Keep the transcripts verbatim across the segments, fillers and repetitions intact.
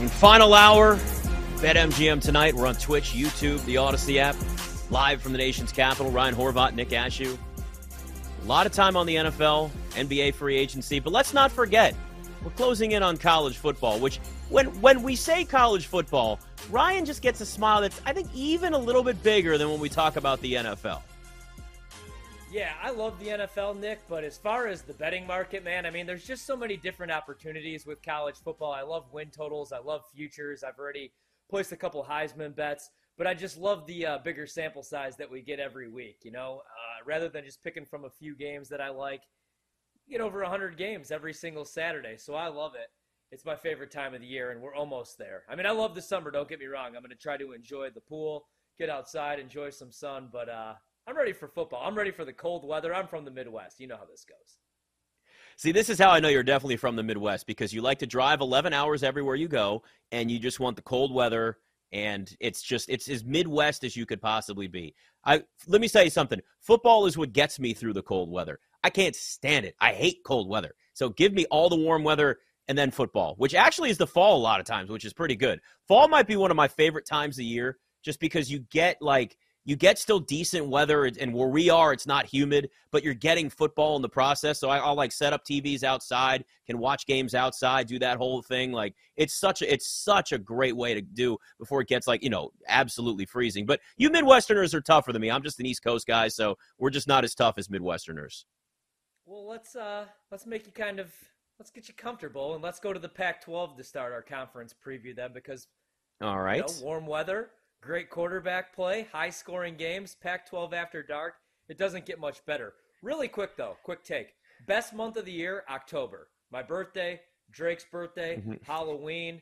I mean, final hour, BetMGM tonight. We're on Twitch, YouTube, the Odyssey app, live from the nation's capital. Ryan Horvath, Nick Ashu. A lot of time on the N F L, N B A free agency, but let's not forget, we're closing in on college football, which when when we say college football, Ryan just gets a smile that's, I think, even a little bit bigger than when we talk about the N F L. Yeah, I love the N F L, Nick, but as far as the betting market, man, I mean, there's just so many different opportunities with college football. I love win totals. I love futures. I've already placed a couple Heisman bets, but I just love the uh, bigger sample size that we get every week, you know, uh, rather than just picking from a few games that I like. You get over one hundred games every single Saturday, so I love it. It's my favorite time of the year, and we're almost there. I mean, I love the summer, don't get me wrong. I'm going to try to enjoy the pool, get outside, enjoy some sun, but uh, I'm ready for football. I'm ready for the cold weather. I'm from the Midwest. You know how this goes. See, this is how I know you're definitely from the Midwest, because you like to drive eleven hours everywhere you go, and you just want the cold weather, and it's just it's as Midwest as you could possibly be. I let me tell you something. Football is what gets me through the cold weather. I can't stand it. I hate cold weather. So give me all the warm weather and then football, which actually is the fall a lot of times, which is pretty good. Fall might be one of my favorite times of year just because you get like – you get still decent weather, and where we are, it's not humid, but you're getting football in the process. So I'll like set up T Vs outside, can watch games outside, do that whole thing. Like it's such a, it's such a great way to do before it gets like, you know, absolutely freezing. But you Midwesterners are tougher than me. I'm just an East Coast guy, so we're just not as tough as Midwesterners. Well, let's uh, let's make you kind of let's get you comfortable, and let's go to the Pac twelve to start our conference preview then, because all right, you know, warm weather. Great quarterback play, high-scoring games, Pac twelve after dark. It doesn't get much better. Really quick, though, quick take. Best month of the year, October. My birthday, Drake's birthday, mm-hmm. Halloween.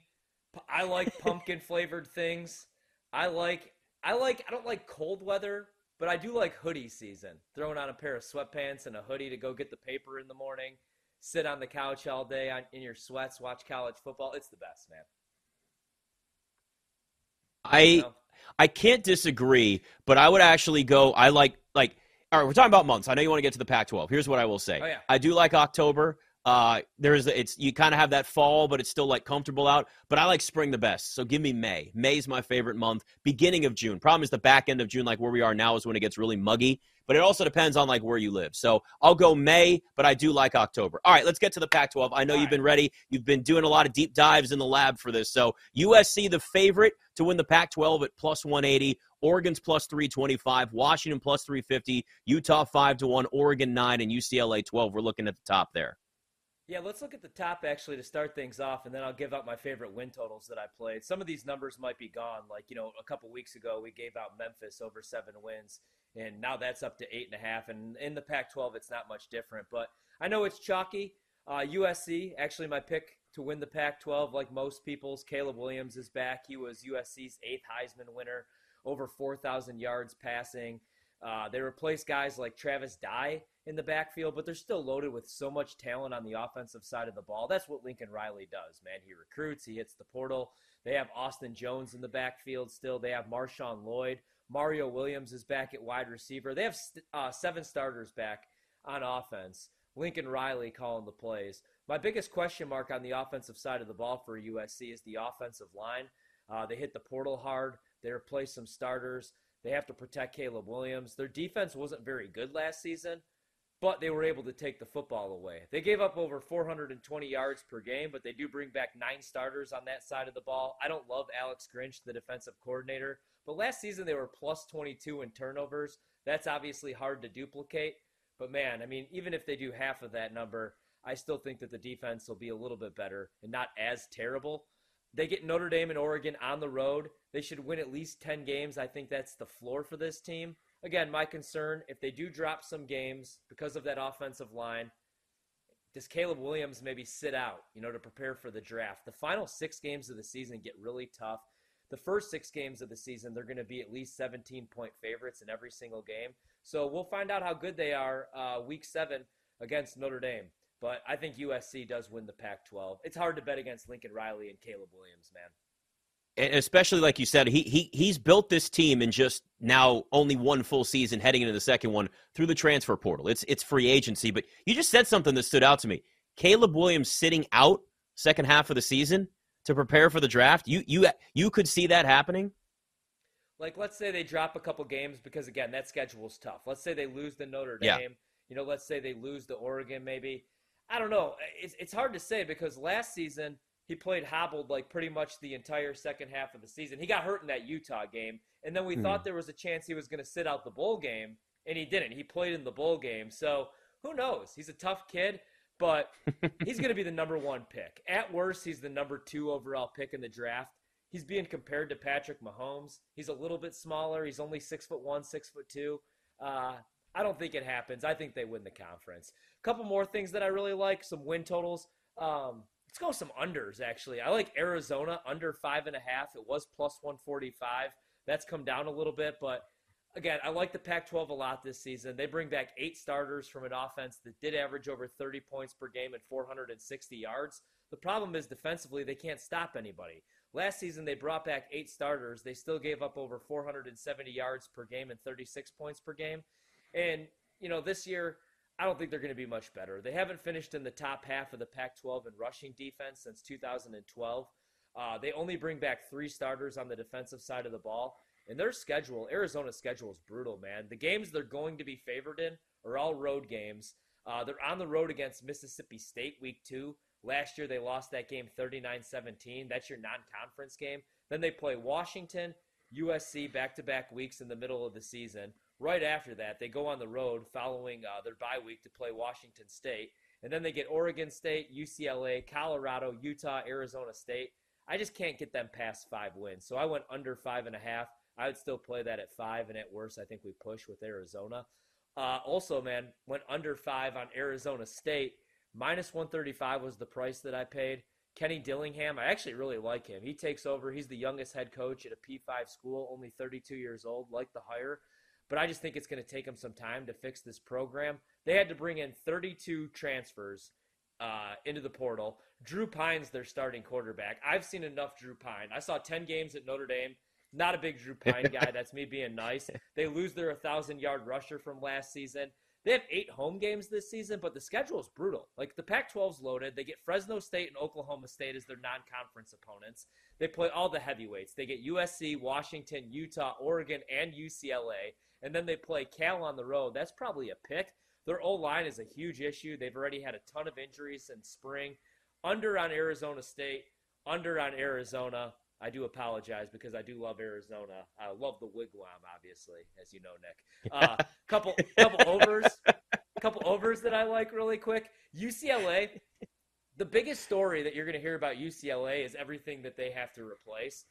I like pumpkin-flavored things. I like, I like, I don't like cold weather, but I do like hoodie season. Throwing on a pair of sweatpants and a hoodie to go get the paper in the morning, sit on the couch all day on, in your sweats, watch college football. It's the best, man. I... You know? I can't disagree, but I would actually go – I like – like. All right, we're talking about months. I know you want to get to the Pac twelve. Here's what I will say. Oh, yeah. I do like October. Uh, there is it's you kind of have that fall, but it's still, like, comfortable out. But I like spring the best, so give me May. May's my favorite month, beginning of June. Problem is the back end of June, like where we are now, is when it gets really muggy. But it also depends on, like, where you live. So I'll go May, but I do like October. All right, let's get to the Pac twelve. I know all you've right. been ready. You've been doing a lot of deep dives in the lab for this. So U S C, the favorite to win the Pac twelve at plus one eighty. Oregon's plus three twenty-five. Washington plus three fifty. Utah five to one. Oregon nine. And U C L A twelve. We're looking at the top there. Yeah, let's look at the top, actually, to start things off, and then I'll give out my favorite win totals that I played. Some of these numbers might be gone. Like, you know, a couple weeks ago, we gave out Memphis over seven wins, and now that's up to eight and a half. And in the Pac twelve, it's not much different. But I know it's chalky. Uh, U S C, actually my pick to win the Pac twelve, like most people's. Caleb Williams is back. He was U S C's eighth Heisman winner, over four thousand yards passing. Uh, they replaced guys like Travis Dye in the backfield, but they're still loaded with so much talent on the offensive side of the ball. That's what Lincoln Riley does, man. He recruits. He hits the portal. They have Austin Jones in the backfield still. They have Marshawn Lloyd. Mario Williams is back at wide receiver. They have st- uh, seven starters back on offense. Lincoln Riley calling the plays. My biggest question mark on the offensive side of the ball for U S C is the offensive line. Uh, they hit the portal hard. They replaced some starters. They have to protect Caleb Williams. Their defense wasn't very good last season, but they were able to take the football away. They gave up over four hundred twenty yards per game, but they do bring back nine starters on that side of the ball. I don't love Alex Grinch, the defensive coordinator, but last season they were plus twenty-two in turnovers. That's obviously hard to duplicate, but man, I mean, even if they do half of that number, I still think that the defense will be a little bit better and not as terrible. They get Notre Dame and Oregon on the road. They should win at least ten games. I think that's the floor for this team. Again, my concern, if they do drop some games because of that offensive line, does Caleb Williams maybe sit out, you know, to prepare for the draft? The final six games of the season get really tough. The first six games of the season, they're going to be at least seventeen-point favorites in every single game. So we'll find out how good they are uh, week seven against Notre Dame. But I think U S C does win the Pac twelve. It's hard to bet against Lincoln Riley and Caleb Williams, man. And especially, like you said, he he he's built this team in just now only one full season heading into the second one through the transfer portal. It's it's free agency. But you just said something that stood out to me. Caleb Williams sitting out second half of the season. to prepare for the draft? You you you could see that happening? Like, let's say they drop a couple games because, again, that schedule's tough. Let's say they lose the Notre Dame. Yeah. You know, let's say they lose the Oregon maybe. I don't know. It's, it's hard to say because last season he played hobbled like pretty much the entire second half of the season. He got hurt in that Utah game, and then we hmm. thought there was a chance he was going to sit out the bowl game, and he didn't. He played in the bowl game. So who knows? He's a tough kid, but he's going to be the number one pick. At worst, he's the number two overall pick in the draft. He's being compared to Patrick Mahomes. He's a little bit smaller. He's only six foot one, six foot two. Uh, I don't think it happens. I think they win the conference. A couple more things that I really like, some win totals. Um, let's go some unders, actually. I like Arizona under five and a half. It was plus one forty-five. That's come down a little bit. But, again, I like the Pac twelve a lot this season. They bring back eight starters from an offense that did average over thirty points per game and four hundred sixty yards. The problem is defensively they can't stop anybody. Last season, they brought back eight starters. They still gave up over four hundred seventy yards per game and thirty-six points per game. And, you know, this year, I don't think they're going to be much better. They haven't finished in the top half of the Pac twelve in rushing defense since two thousand twelve. Uh, they only bring back three starters on the defensive side of the ball. And their schedule, Arizona's schedule is brutal, man. The games they're going to be favored in are all road games. Uh, they're on the road against Mississippi State week two. Last year, they lost that game thirty-nine seventeen. That's your non-conference game. Then they play Washington, U S C back-to-back weeks in the middle of the season. Right after that, they go on the road following uh, their bye week to play Washington State. And then they get Oregon State, U C L A, Colorado, Utah, Arizona State. I just can't get them past five wins. So I went under five and a half. I would still play that at five, and at worst, I think we push with Arizona. Uh, also, man, went under five on Arizona State. Minus one thirty-five was the price that I paid. Kenny Dillingham, I actually really like him. He takes over. He's the youngest head coach at a P five school, only thirty-two years old, like the hire. But I just think it's going to take him some time to fix this program. They had to bring in thirty-two transfers uh, into the portal. Drew Pine's their starting quarterback. I've seen enough Drew Pine. I saw ten games at Notre Dame. Not a big Drew Pine guy. That's me being nice. They lose their one thousand-yard rusher from last season. They have eight home games this season, but the schedule is brutal. Like, the Pac twelve's loaded. They get Fresno State and Oklahoma State as their non-conference opponents. They play all the heavyweights. They get U S C, Washington, Utah, Oregon, and U C L A. And then they play Cal on the road. That's probably a pick. Their O-line is a huge issue. They've already had a ton of injuries in spring. Under on Arizona State, under on Arizona. I do apologize because I do love Arizona. I love the wigwam, obviously, as you know, Nick. Uh, couple, couple overs, couple overs that I like really quick. U C L A, the biggest story that you're going to hear about U C L A is everything that they have to replace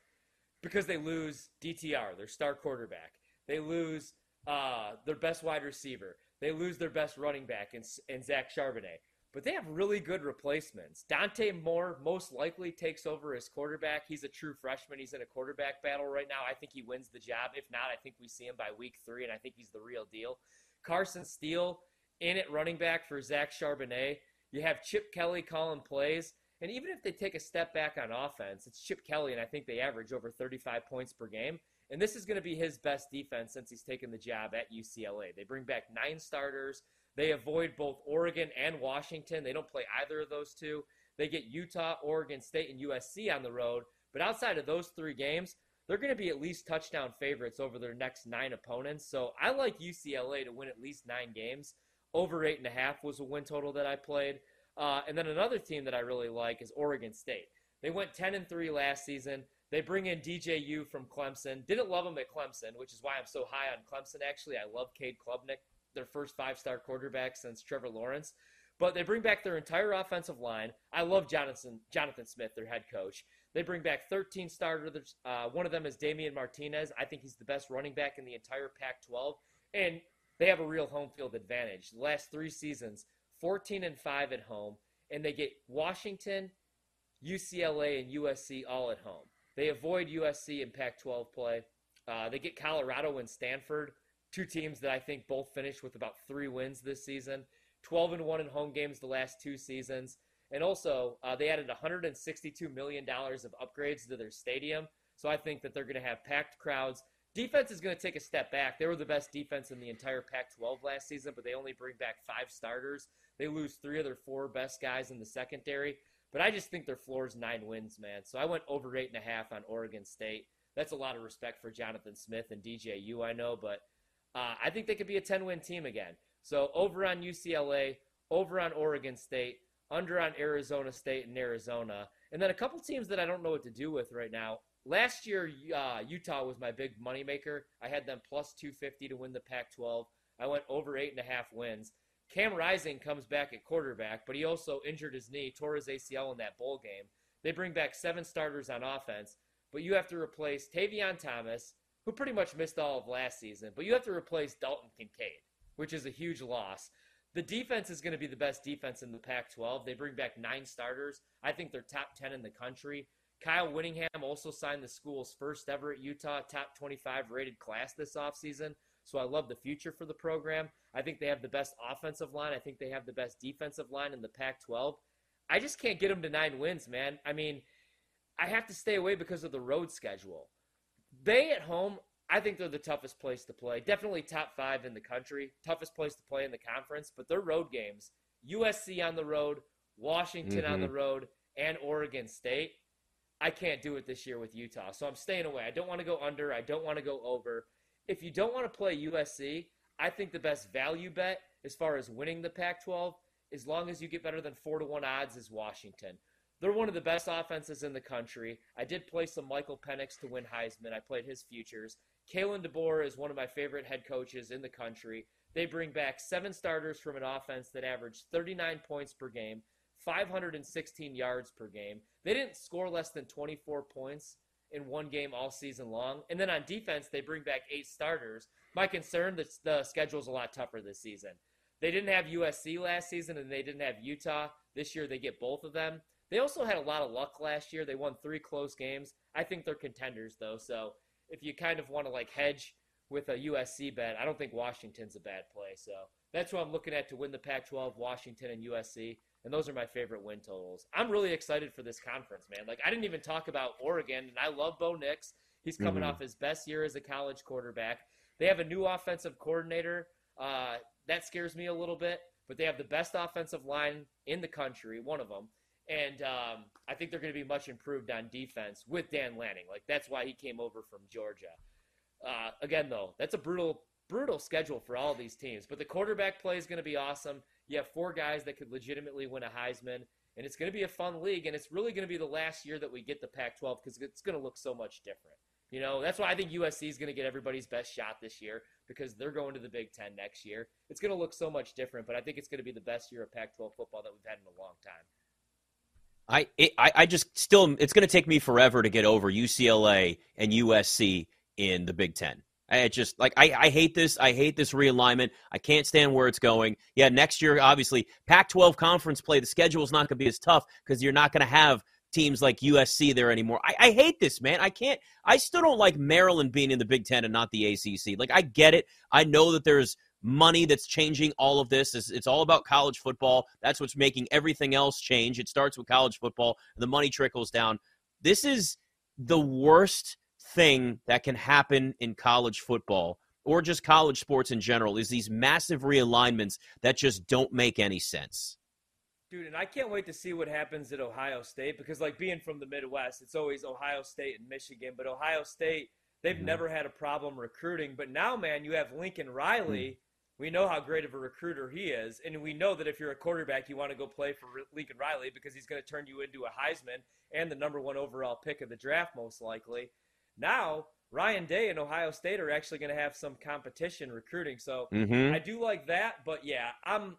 because they lose D T R, their star quarterback. They lose uh, their best wide receiver. They lose their best running back in, in Zach Charbonnet. But they have really good replacements. Dante Moore most likely takes over as quarterback. He's a true freshman. He's in a quarterback battle right now. I think he wins the job. If not, I think we see him by week three, and I think he's the real deal. Carson Steele in at running back for Zach Charbonnet. You have Chip Kelly calling plays. And even if they take a step back on offense, it's Chip Kelly, and I think they average over thirty-five points per game. And this is going to be his best defense since he's taken the job at U C L A. They bring back nine starters. They avoid both Oregon and Washington. They don't play either of those two. They get Utah, Oregon State, and U S C on the road. But outside of those three games, they're going to be at least touchdown favorites over their next nine opponents. So I like U C L A to win at least nine games. Over eight and a half was a win total that I played. Uh, and then another team that I really like is Oregon State. They went ten and three last season. They bring in D J U from Clemson. Didn't love him at Clemson, which is why I'm so high on Clemson, actually. I love Cade Klubnik, their first five-star quarterback since Trevor Lawrence. But they bring back their entire offensive line. I love Jonathan, Jonathan Smith, their head coach. They bring back thirteen starters. Uh, one of them is Damian Martinez. I think he's the best running back in the entire Pac twelve. And they have a real home field advantage. The last three seasons, fourteen and five at home. And they get Washington, U C L A, and U S C all at home. They avoid U S C in Pac twelve play. Uh, they get Colorado and Stanford. Two teams that I think both finished with about three wins this season, twelve and one in home games the last two seasons. And also, uh, they added one hundred sixty-two million dollars of upgrades to their stadium. So I think that they're going to have packed crowds. Defense is going to take a step back. They were the best defense in the entire Pac twelve last season, but they only bring back five starters. They lose three of their four best guys in the secondary. But I just think their floor is nine wins, man. So I went over eight and a half on Oregon State. That's a lot of respect for Jonathan Smith and D J U, I know, but uh, I think they could be a ten-win team again. So over on U C L A, over on Oregon State, under on Arizona State and Arizona. And then a couple teams that I don't know what to do with right now. Last year, uh, Utah was my big moneymaker. I had them plus two fifty to win the Pac twelve. I went over eight and a half wins. Cam Rising comes back at quarterback, but he also injured his knee, tore his A C L in that bowl game. They bring back seven starters on offense, but you have to replace Tavion Thomas, who pretty much missed all of last season, but you have to replace Dalton Kincaid, which is a huge loss. The defense is going to be the best defense in the Pac twelve. They bring back nine starters. I think they're top ten in the country. Kyle Whittingham also signed the school's first ever at Utah top twenty-five rated class this offseason. So I love the future for the program. I think they have the best offensive line. I think they have the best defensive line in the Pac twelve. I just can't get them to nine wins, man. I mean, I have to stay away because of the road schedule. They at home, I think they're the toughest place to play. Definitely top five in the country. Toughest place to play in the conference. But their road games, U S C on the road, Washington mm-hmm. on the road, and Oregon State. I can't do it this year with Utah. So I'm staying away. I don't want to go under. I don't want to go over. If you don't want to play U S C, I think the best value bet as far as winning the Pac twelve, as long as you get better than four to one odds, is Washington. They're one of the best offenses in the country. I did play some Michael Penix to win Heisman. I played his futures. Kalen DeBoer is one of my favorite head coaches in the country. They bring back seven starters from an offense that averaged thirty-nine points per game, five hundred sixteen yards per game. They didn't score less than twenty-four points in one game all season long. And then on defense, they bring back eight starters. My concern, that the schedule's a lot tougher this season. They didn't have U S C last season, and they didn't have Utah. This year, they get both of them. They also had a lot of luck last year. They won three close games. I think they're contenders, though. So if you kind of want to, like, hedge with a U S C bet, I don't think Washington's a bad play. So that's what I'm looking at to win the Pac twelve, Washington, and U S C. And those are my favorite win totals. I'm really excited for this conference, man. Like, I didn't even talk about Oregon, and I love Bo Nix. He's coming mm-hmm. off his best year as a college quarterback. They have a new offensive coordinator. Uh, that scares me a little bit, but they have the best offensive line in the country, one of them. And um, I think they're going to be much improved on defense with Dan Lanning. Like, that's why he came over from Georgia. Uh, again, though, that's a brutal, brutal schedule for all these teams. But the quarterback play is going to be awesome. You have four guys that could legitimately win a Heisman, and it's going to be a fun league, and it's really going to be the last year that we get the Pac twelve because it's going to look so much different. You know, that's why I think U S C is going to get everybody's best shot this year because they're going to the Big Ten next year. It's going to look so much different, but I think it's going to be the best year of Pac twelve football that we've had in a long time. I it, I just still – it's going to take me forever to get over U C L A and U S C in the Big Ten. I just like I, I hate this. I hate this realignment. I can't stand where it's going. Yeah, next year, obviously, Pac twelve conference play, the schedule is not going to be as tough because you're not going to have teams like U S C there anymore. I, I hate this, man. I can't. I still don't like Maryland being in the Big Ten and not the A C C. Like, I get it. I know that there's money that's changing all of this. It's, it's all about college football. That's what's making everything else change. It starts with college football. The money trickles down. This is the worst thing that can happen in college football or just college sports in general is these massive realignments that just don't make any sense. Dude, and I can't wait to see what happens at Ohio State because, like, being from the Midwest, it's always Ohio State and Michigan. But Ohio State, they've mm-hmm. never had a problem recruiting. But now, man, you have Lincoln Riley. Mm-hmm. We know how great of a recruiter he is. And we know that if you're a quarterback, you want to go play for Lincoln Riley because he's going to turn you into a Heisman and the number one overall pick of the draft most likely. Now, Ryan Day and Ohio State are actually going to have some competition recruiting. So mm-hmm. I do like that. But, yeah, I'm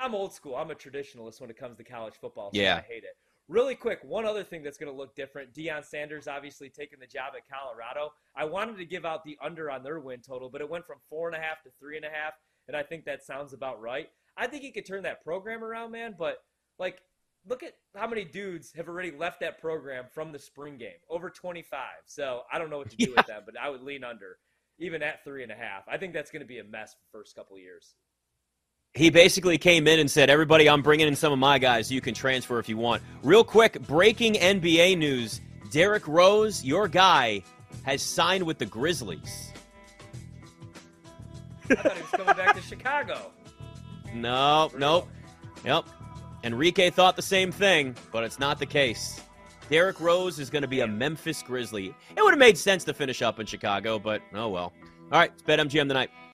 I'm old school. I'm a traditionalist when it comes to college football. So yeah. I hate it. Really quick, one other thing that's going to look different, Deion Sanders obviously taking the job at Colorado. I wanted to give out the under on their win total, but it went from four and a half to three and a half, and I think that sounds about right. I think he could turn that program around, man, but, like, look at how many dudes have already left that program from the spring game, over twenty-five. So I don't know what to do yeah. with them, but I would lean under, even at three and a half. I think that's going to be a mess for the first couple of years. He basically came in and said, everybody, I'm bringing in some of my guys. You can transfer if you want. Real quick, breaking N B A news. Derrick Rose, your guy, has signed with the Grizzlies. I thought he was coming back to Chicago. No, nope. Nope. Enrique thought the same thing, but it's not the case. Derrick Rose is going to be a Memphis Grizzly. It would have made sense to finish up in Chicago, but oh well. All right, it's BetMGM tonight.